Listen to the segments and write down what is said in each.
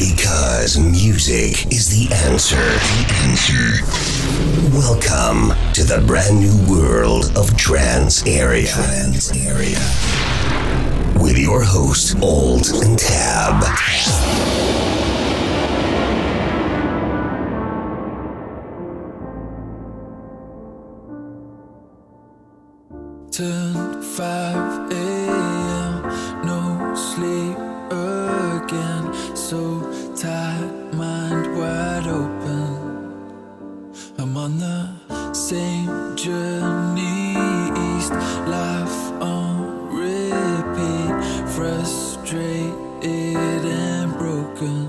Because music is the answer. Welcome to the brand new world of Trance Area. With your hosts, Alt and Tab. Turned 5 a.m., no sleep again, so tired, mind wide open. I'm on the same journey east, life on repeat, frustrated and broken.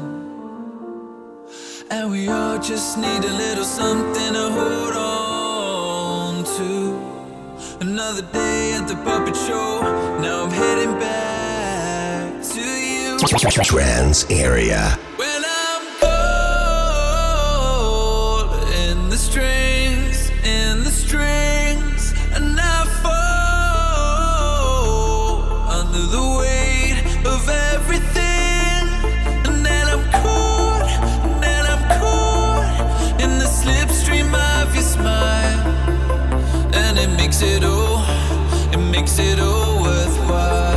And we all just need a little something to hold on to. Another day at the puppet show. Now I'm heading back to you. Trance Area. When I'm cold in the strings, and I fall under the weight of everything, and then I'm caught, in the slipstream of your smile. And it makes it all, worthwhile.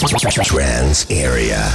Trans Area.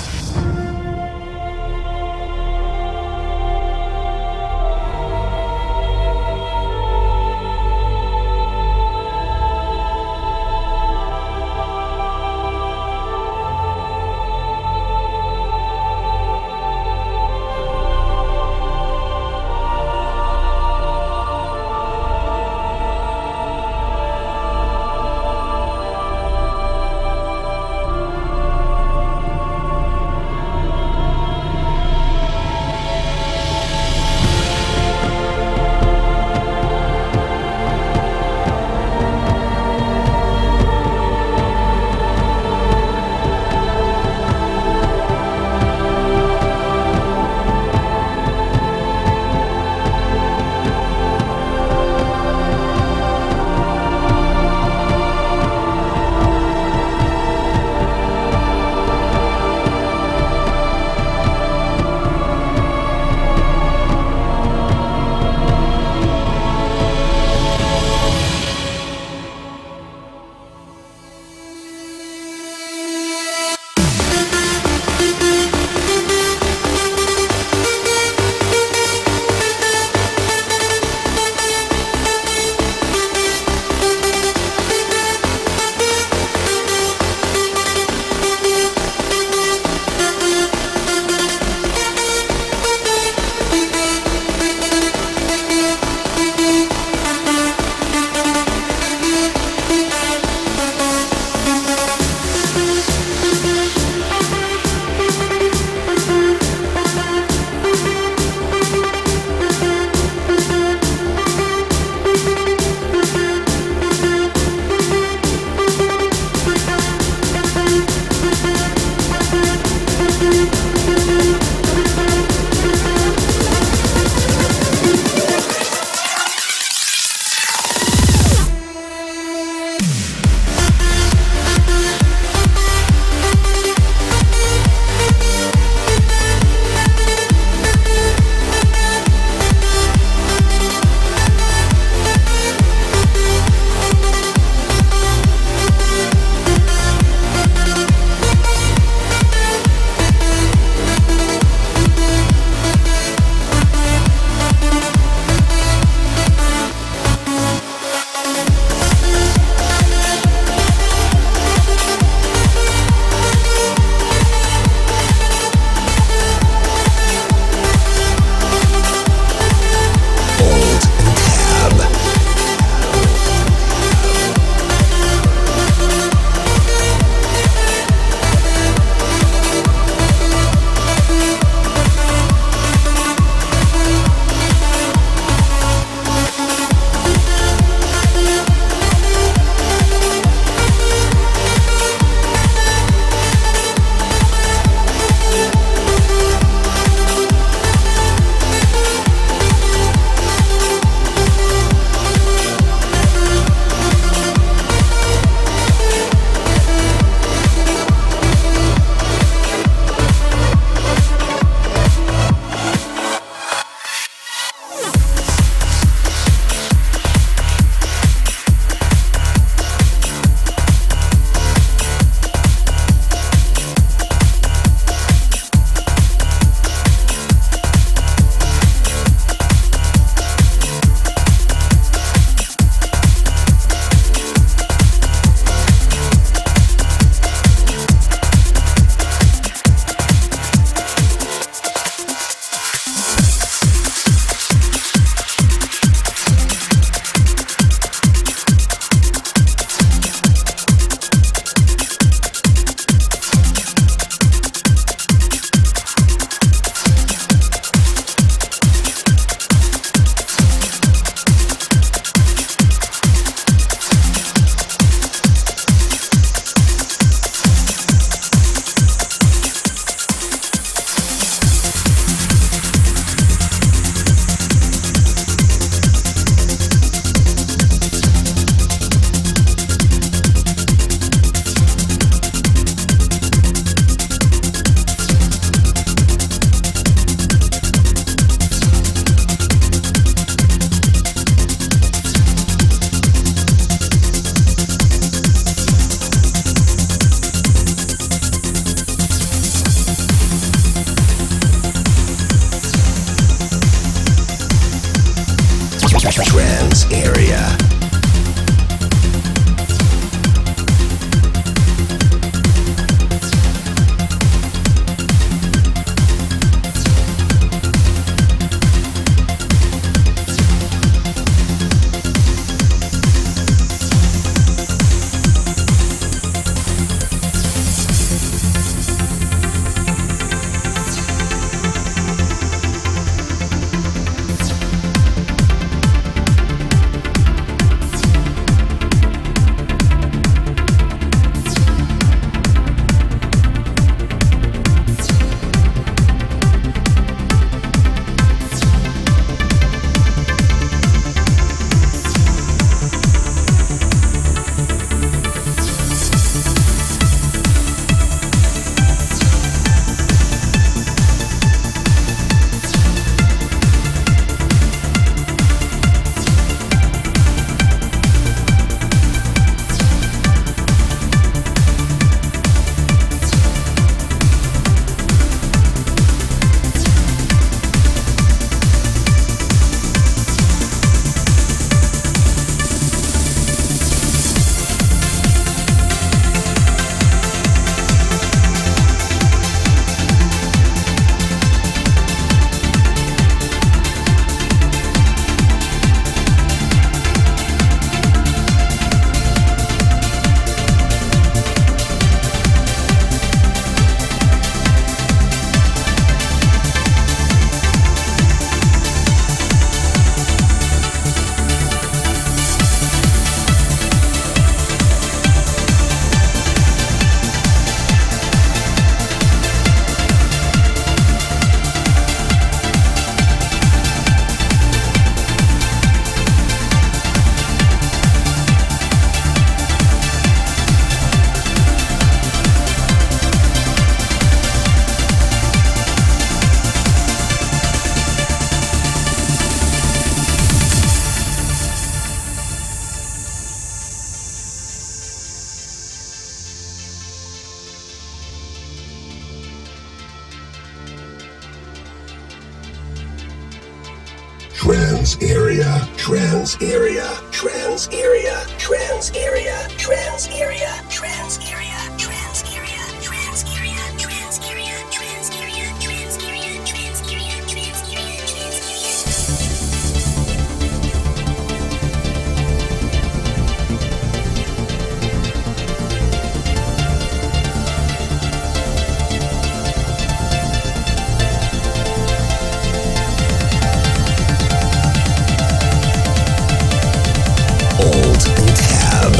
Old Tab.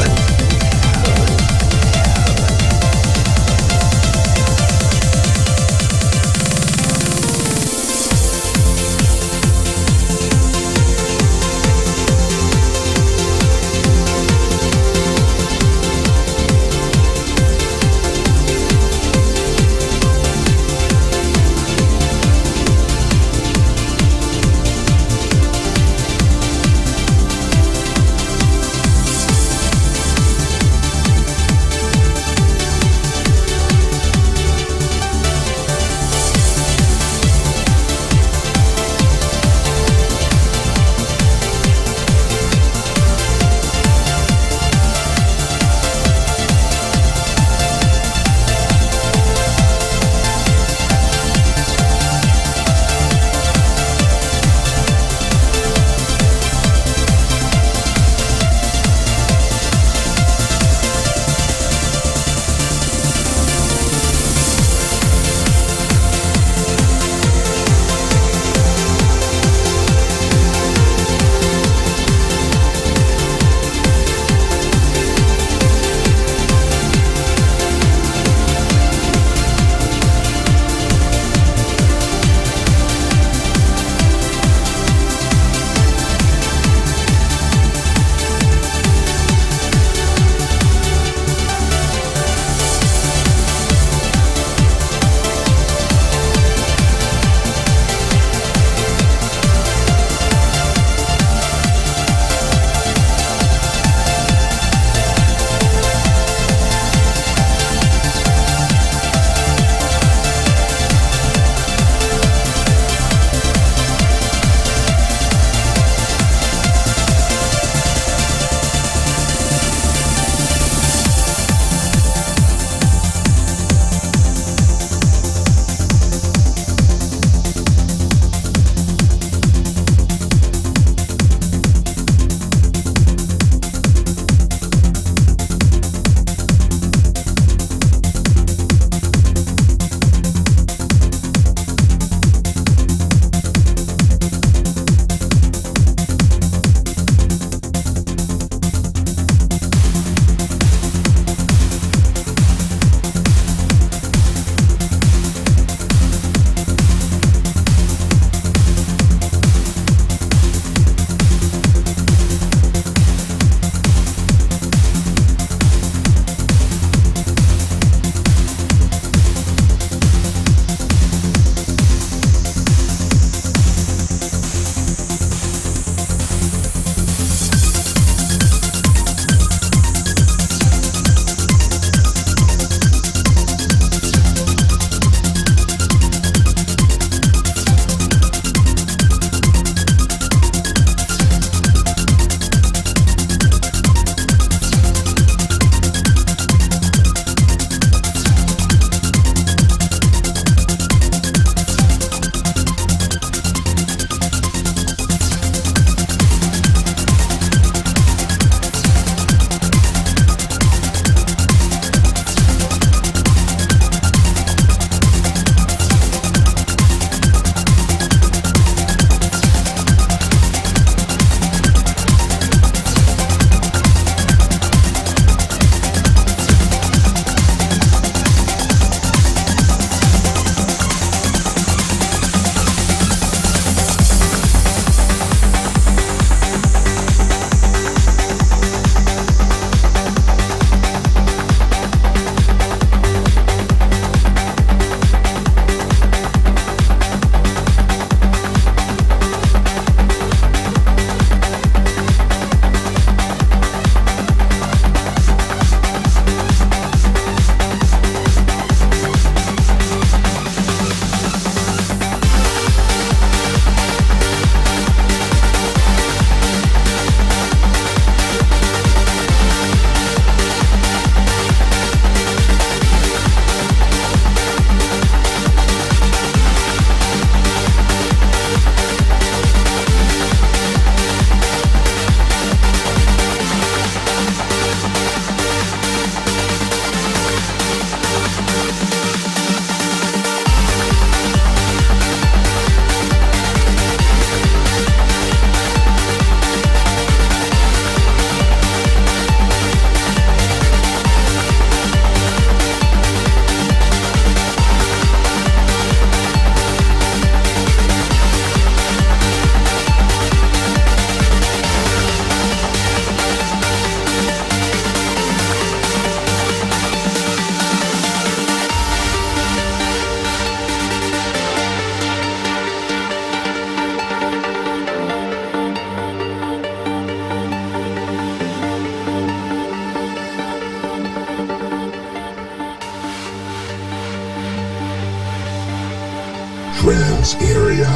Trans area.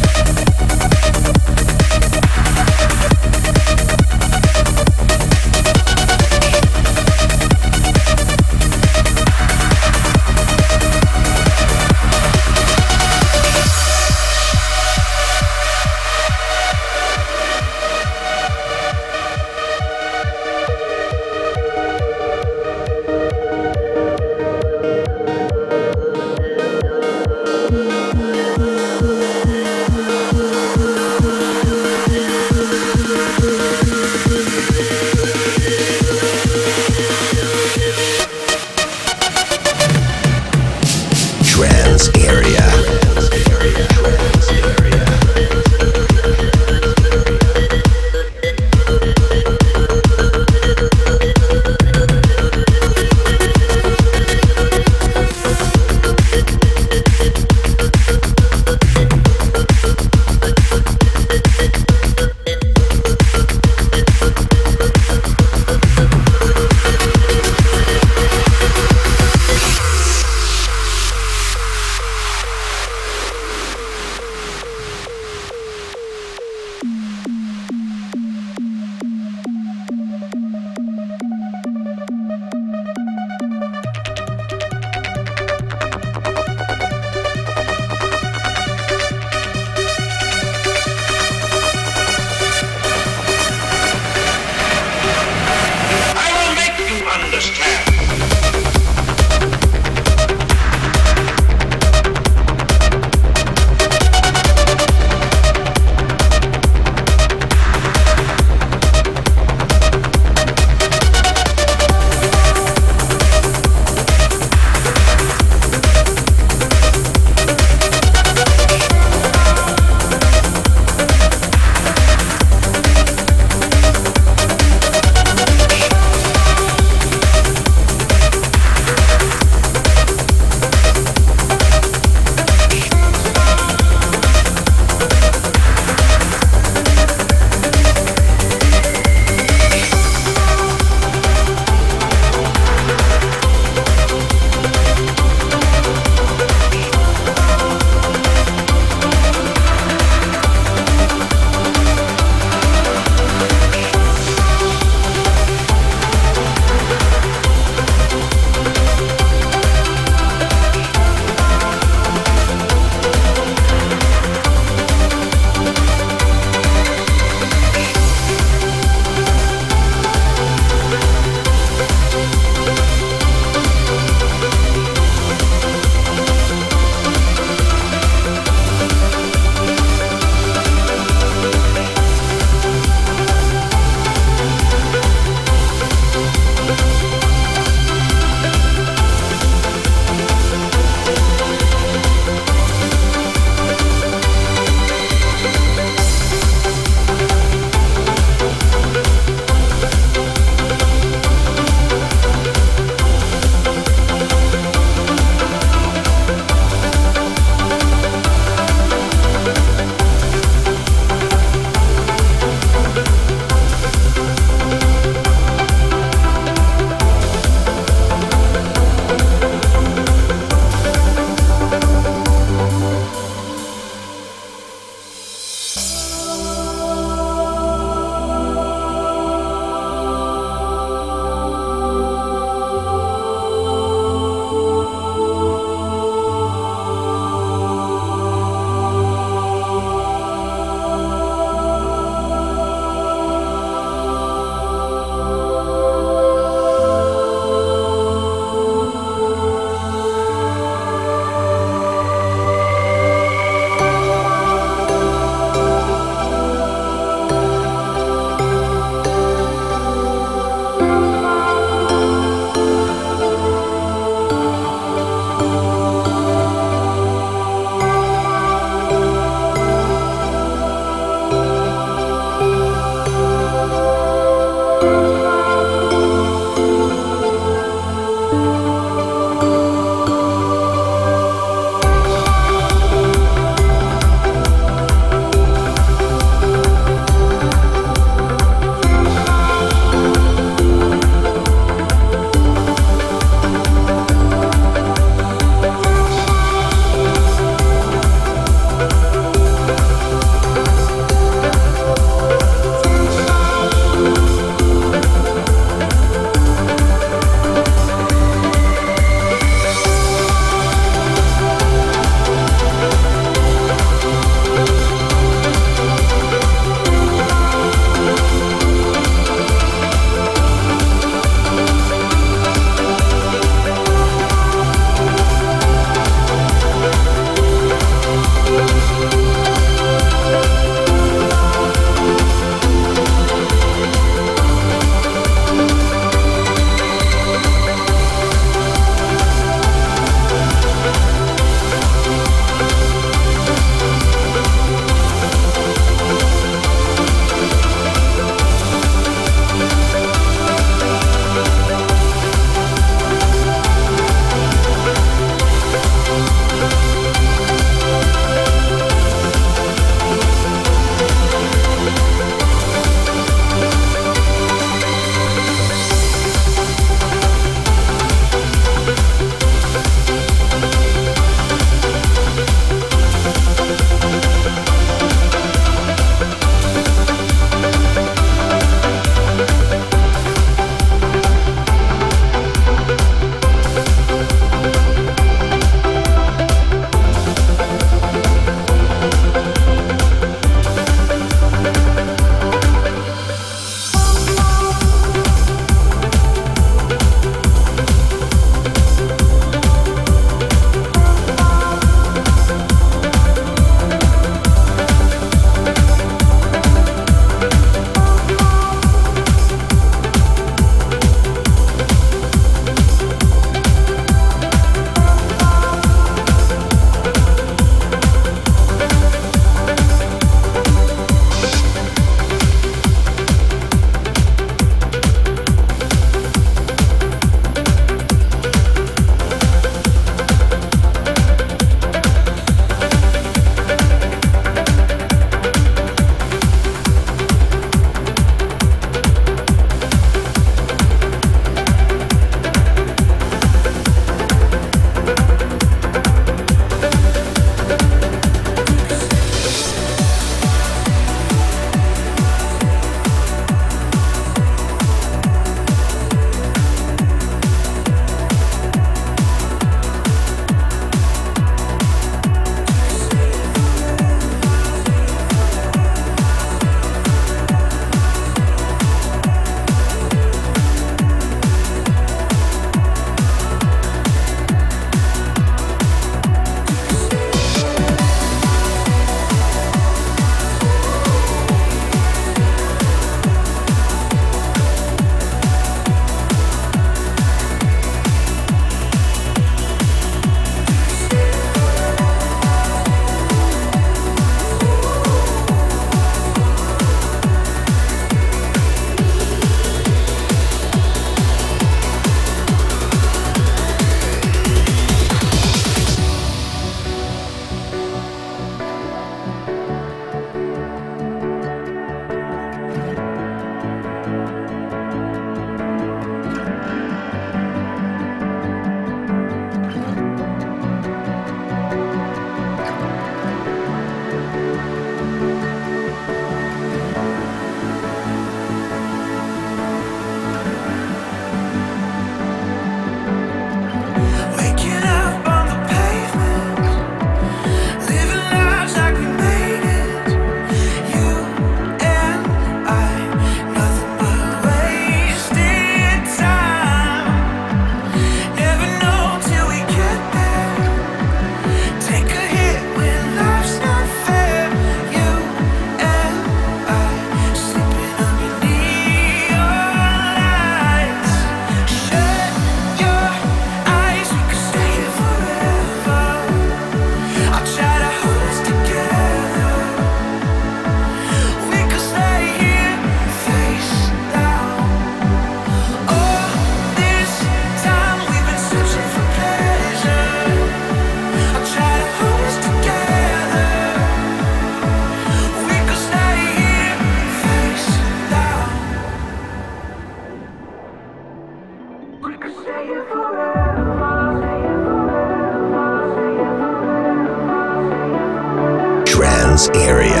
Trans area.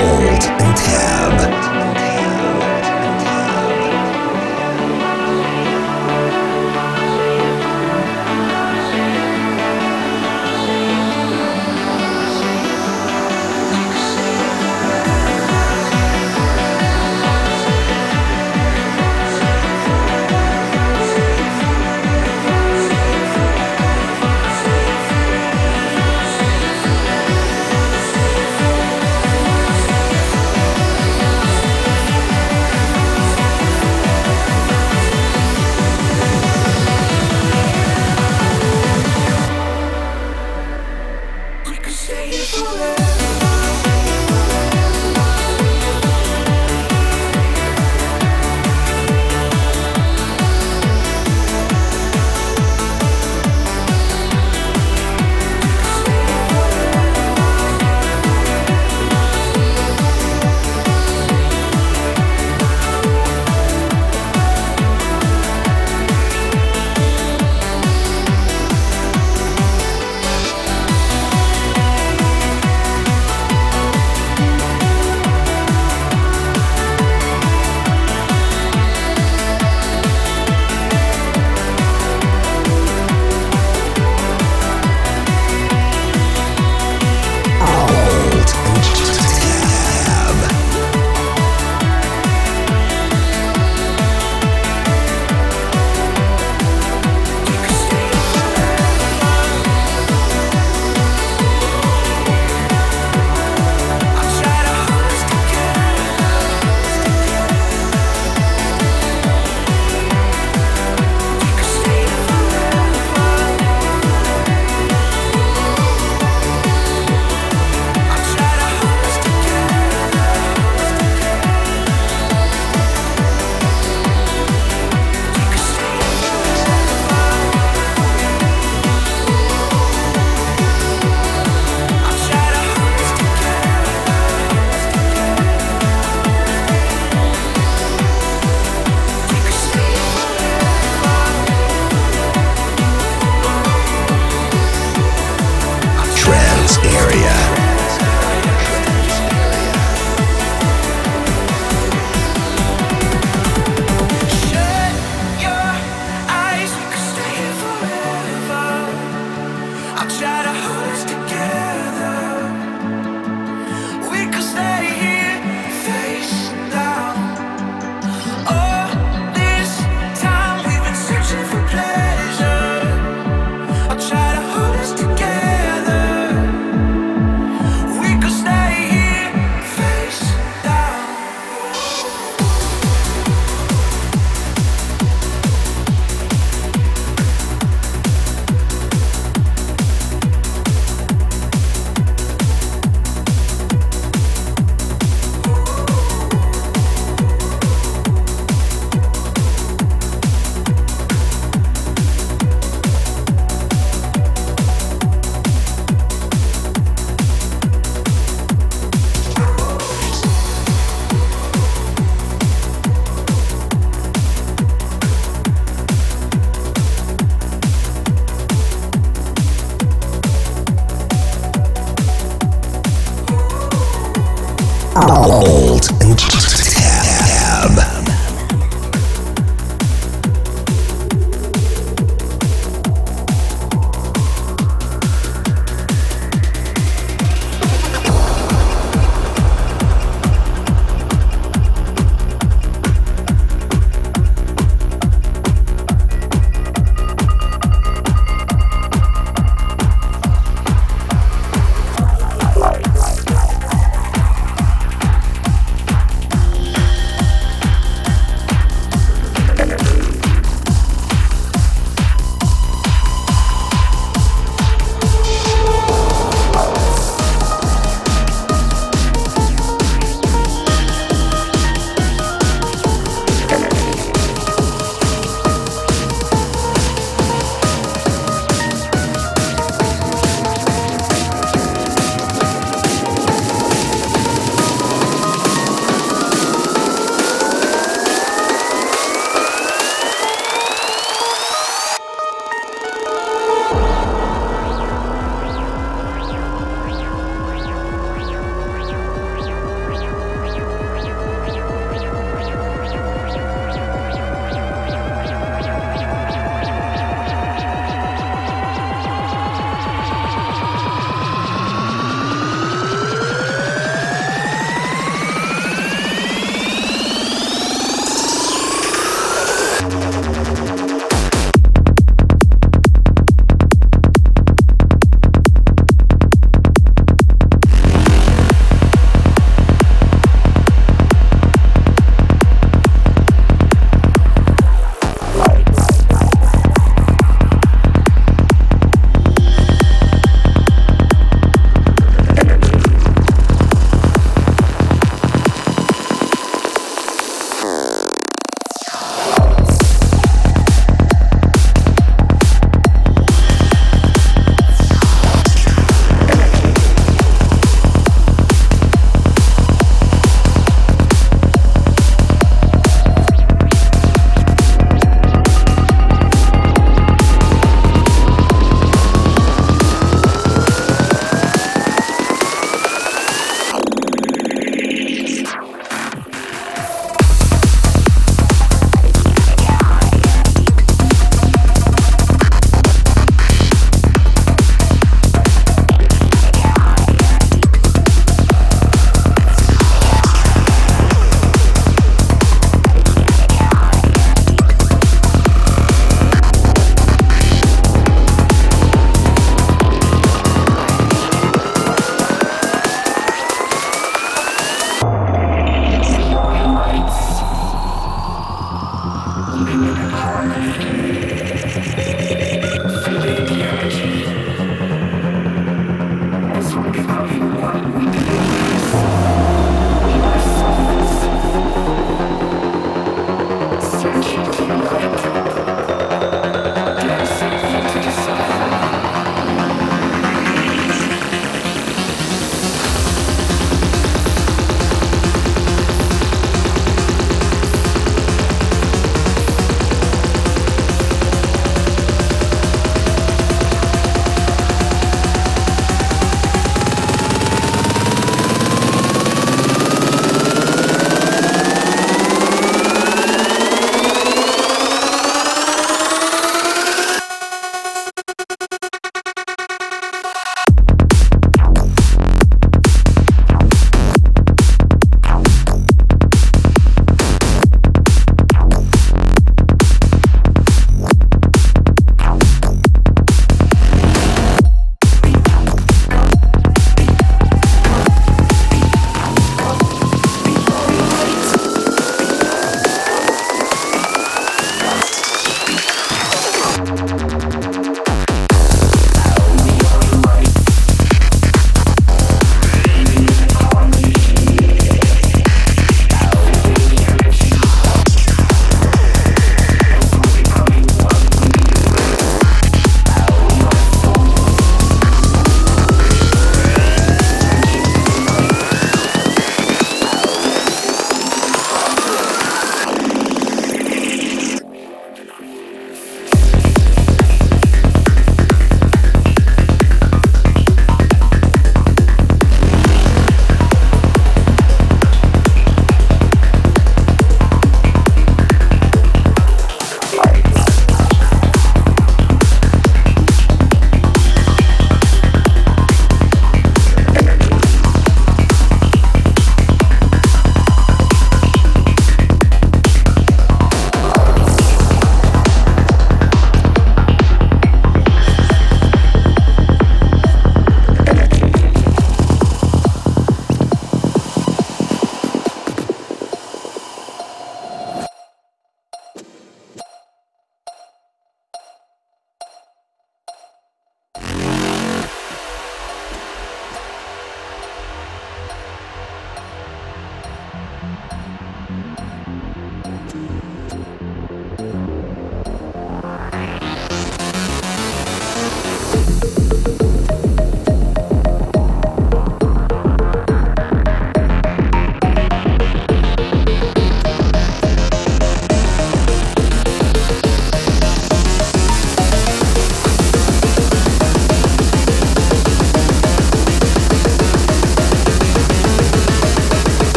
Alt and Tab.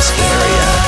Springs area.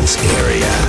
dance area.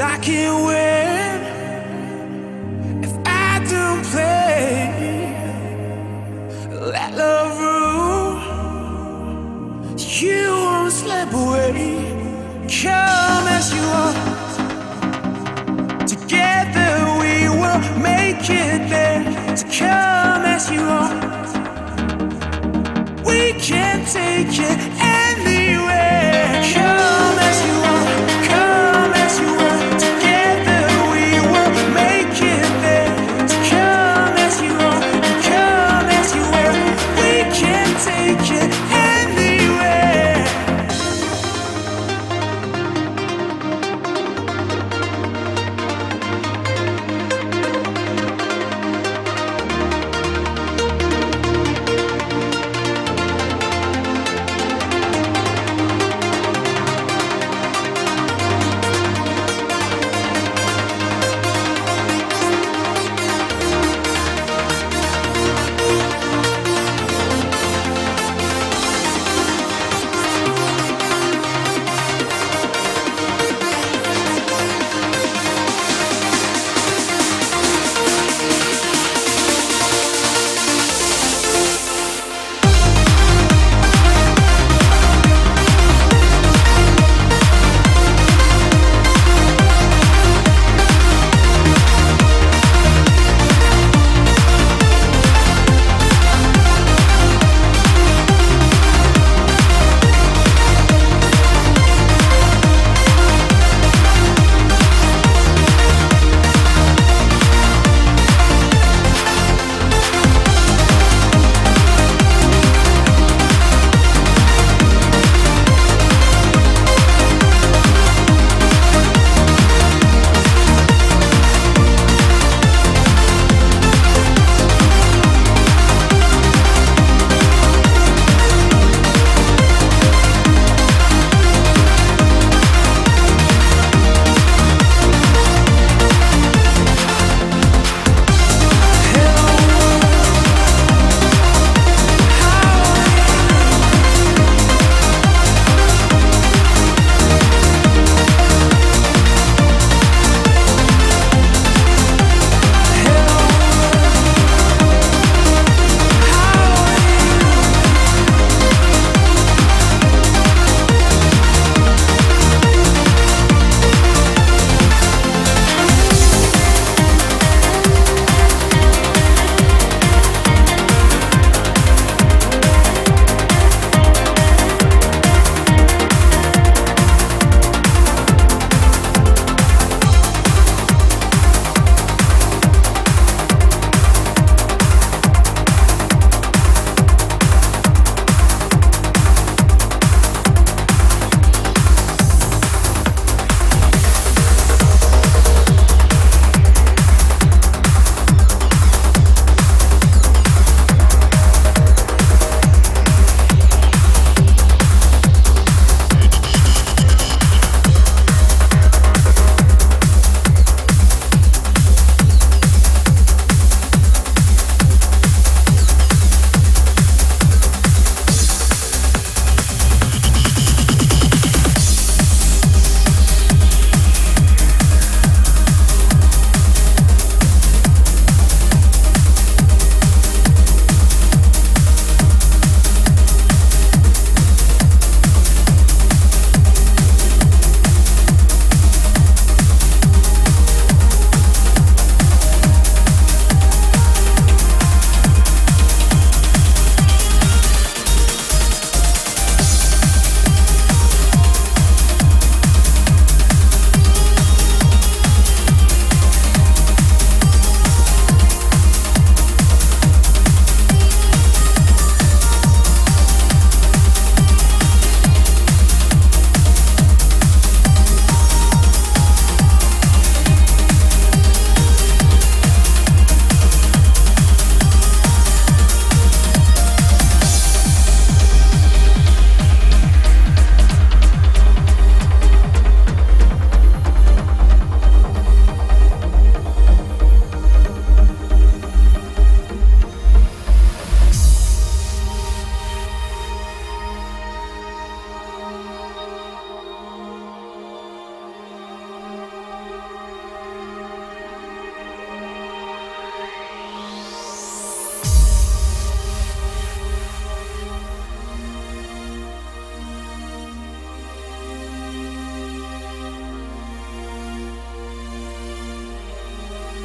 'Cause I can't win if I don't play. Let love rule, you won't slip away. Come as you are, together we will make it there. So come as you are, we can't take it anywhere. Come as you are.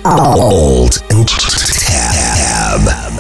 Alt and Tab.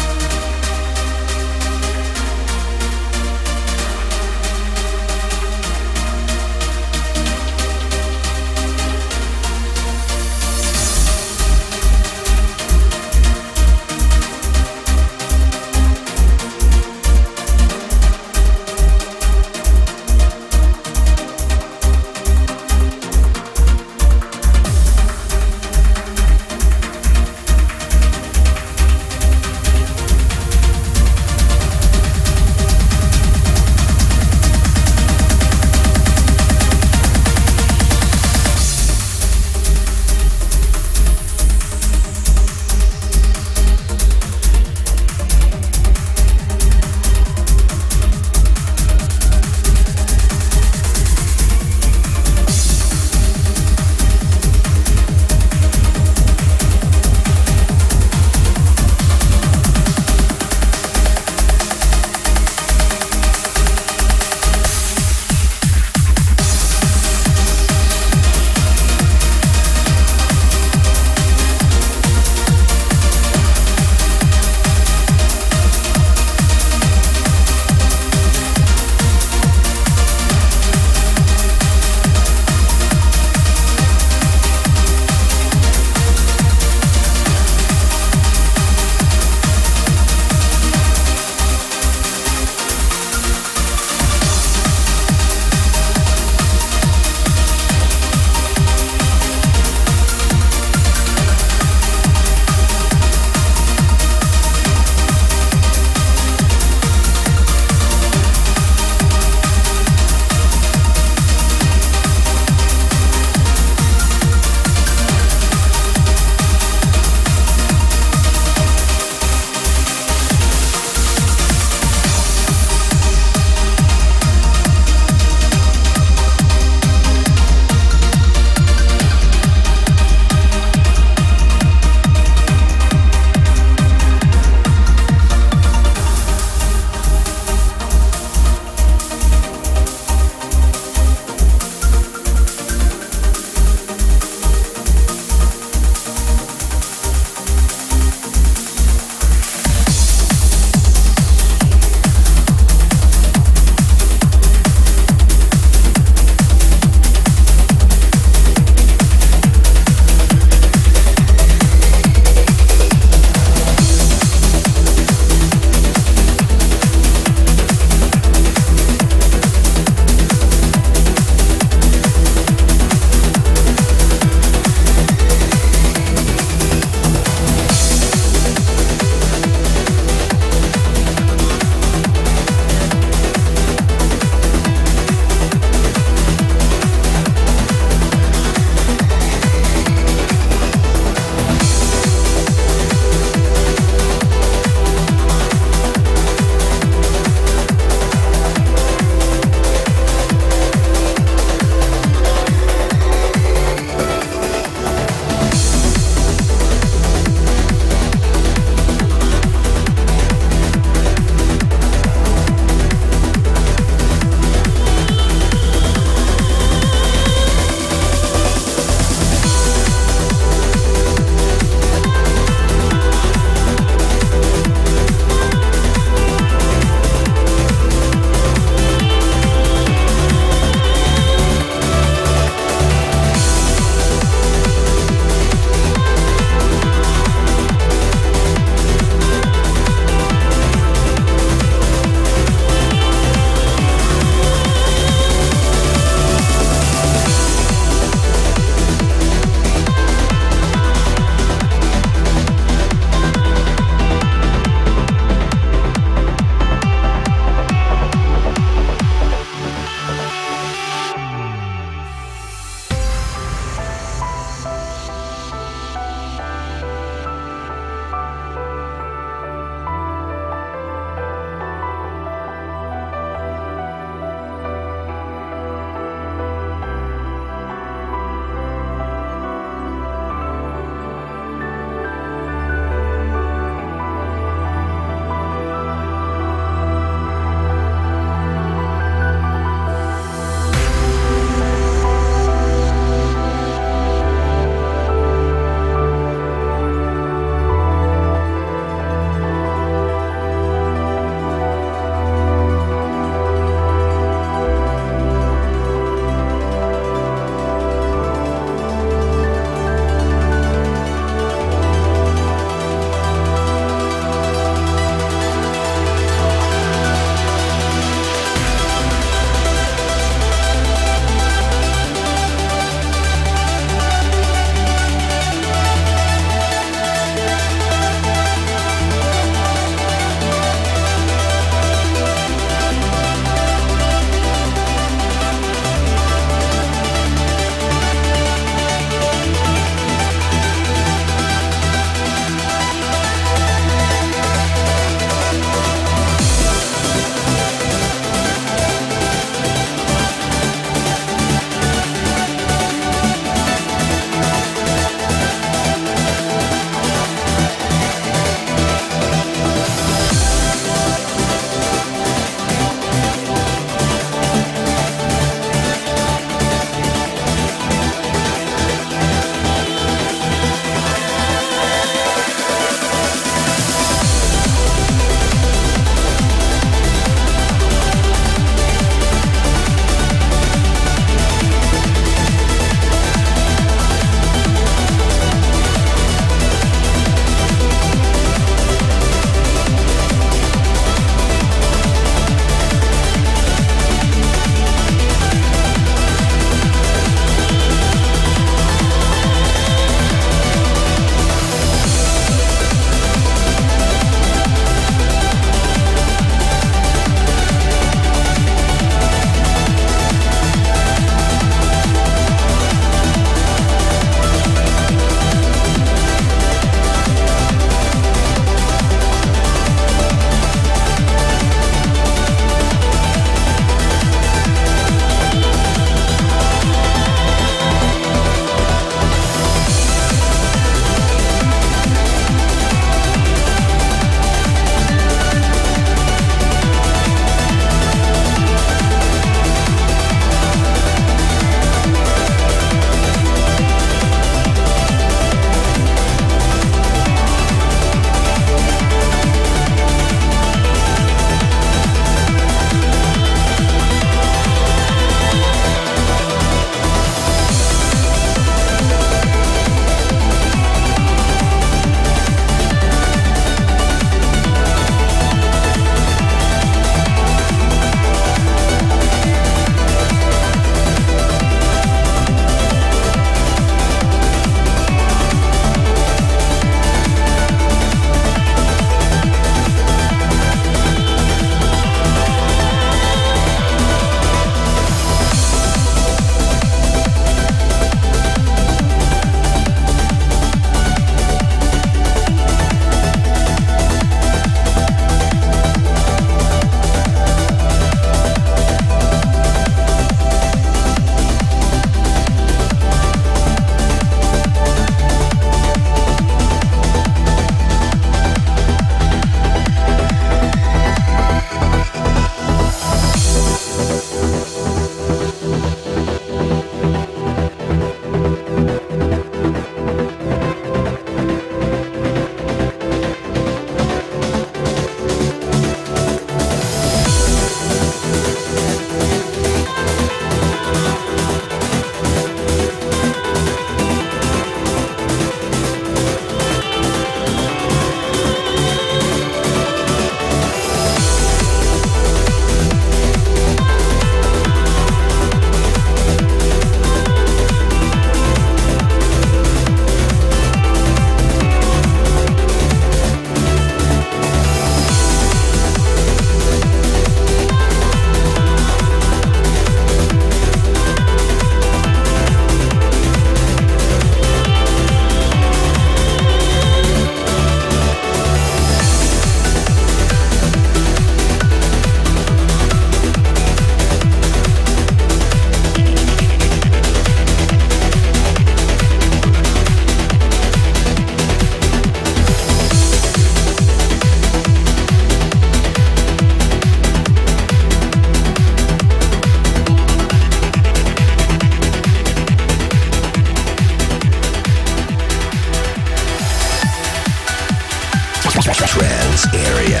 residence area.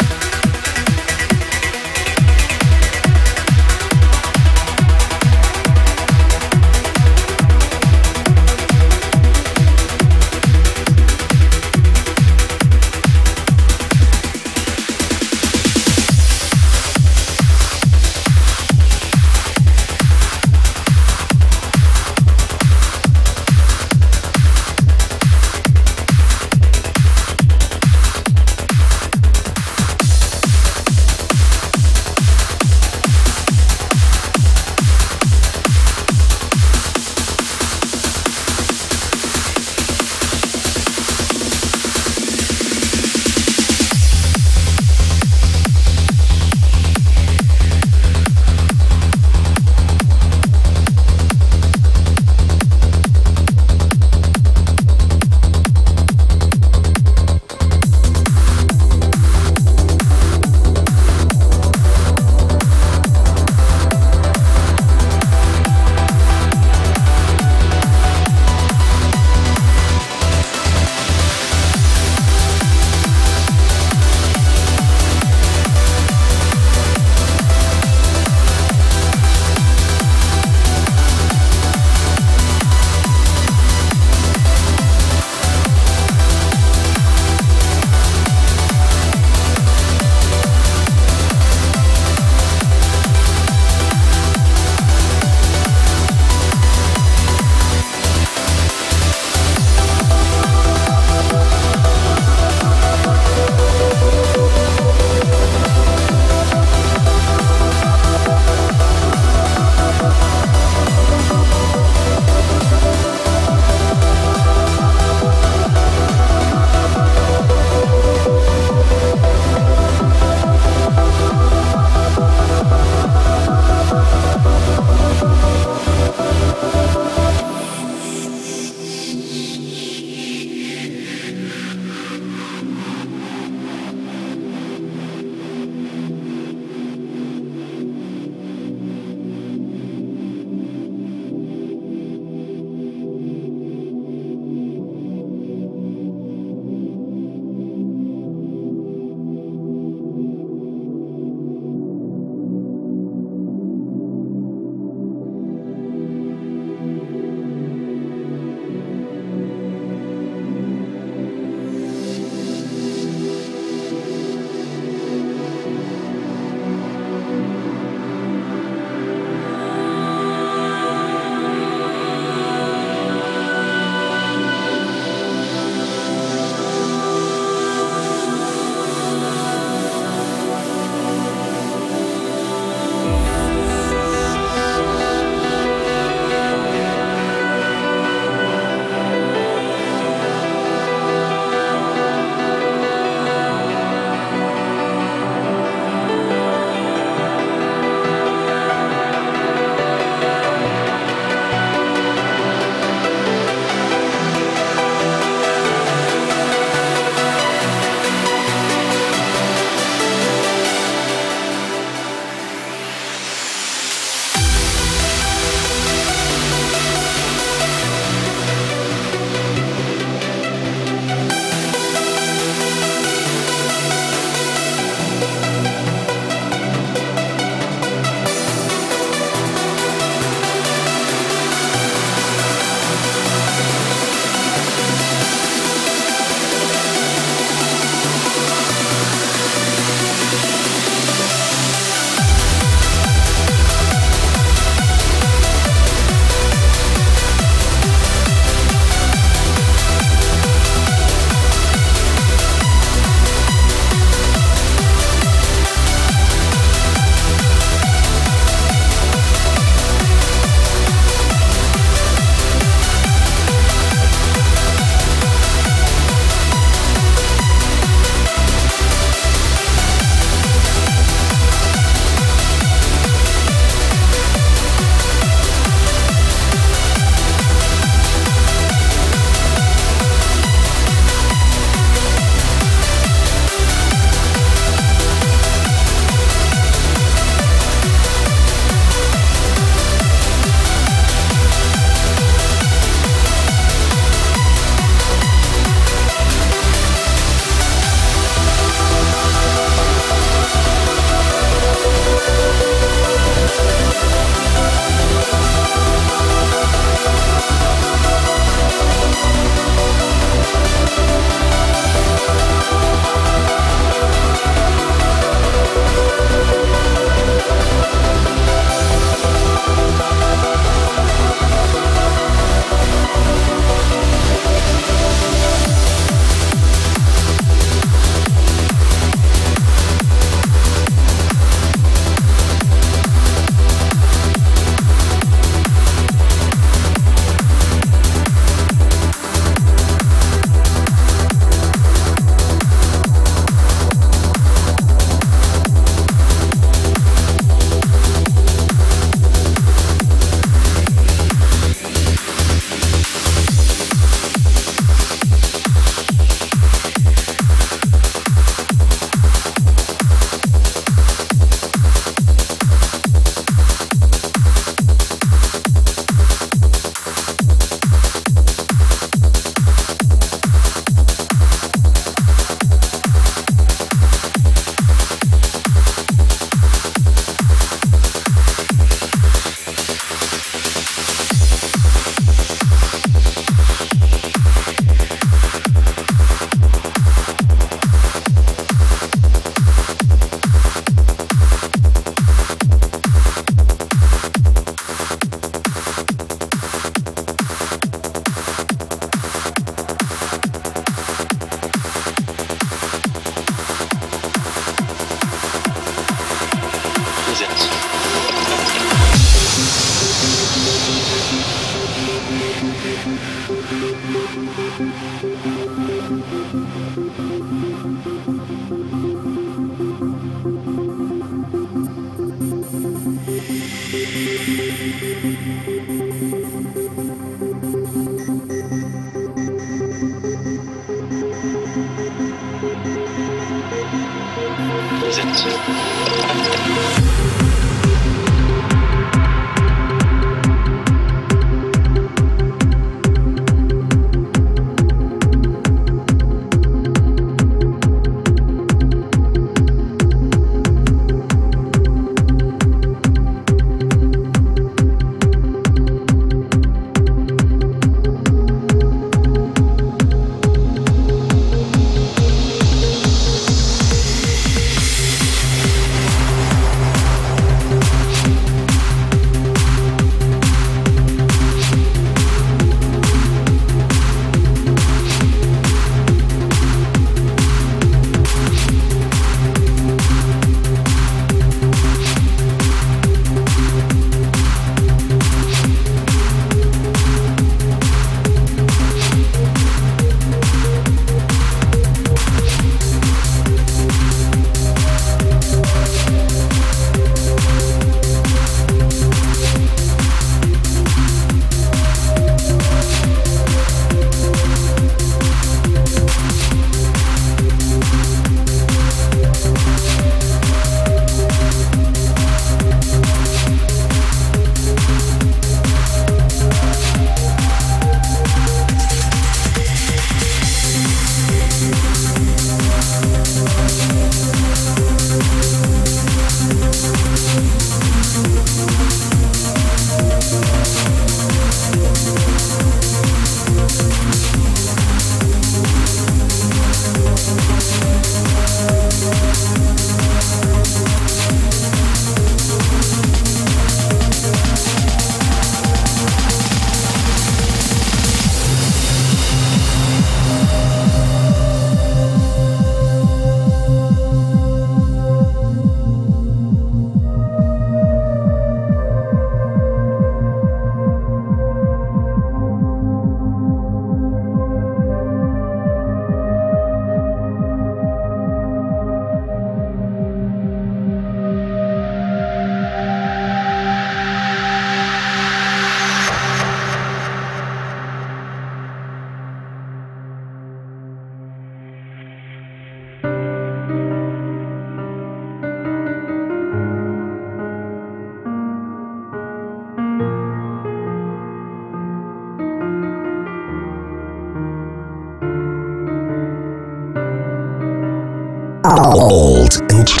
Old and Tab.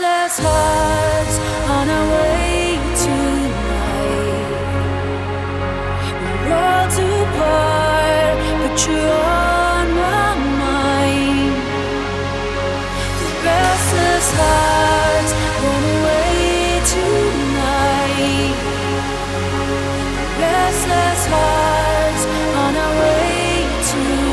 restless hearts on our way tonight. We're all too apart, but you're on my mind. The restless hearts on our way tonight. The restless hearts on our way tonight.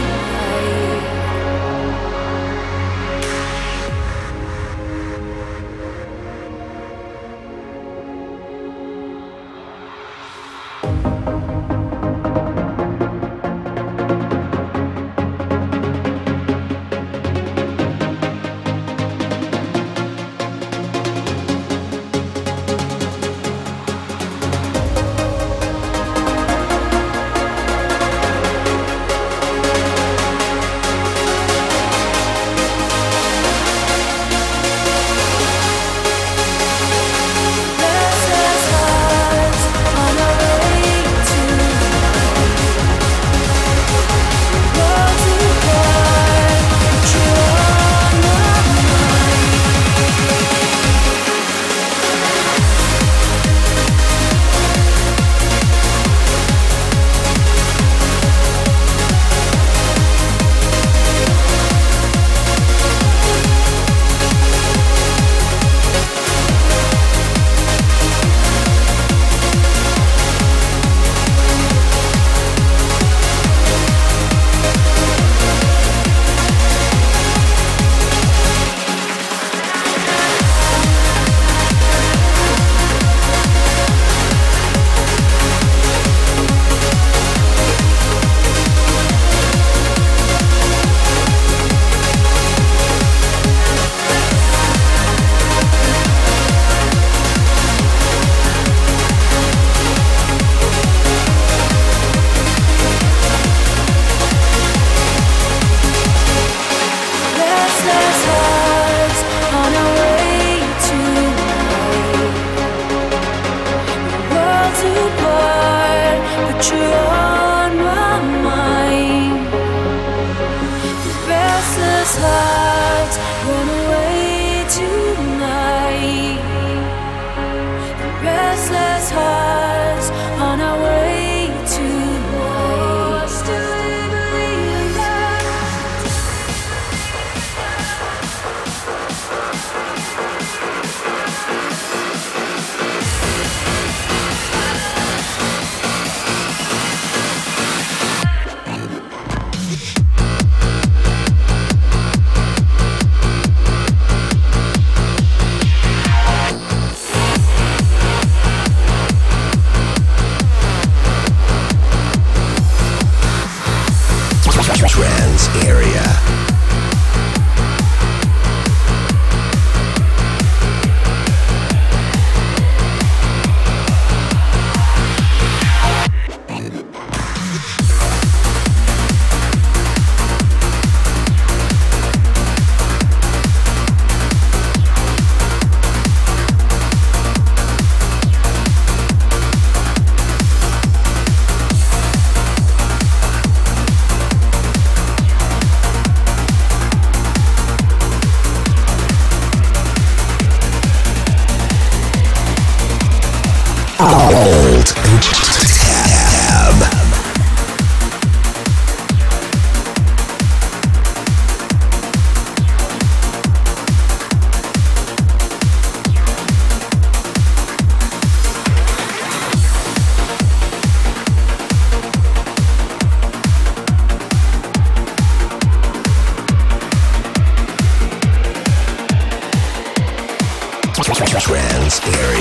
Scary.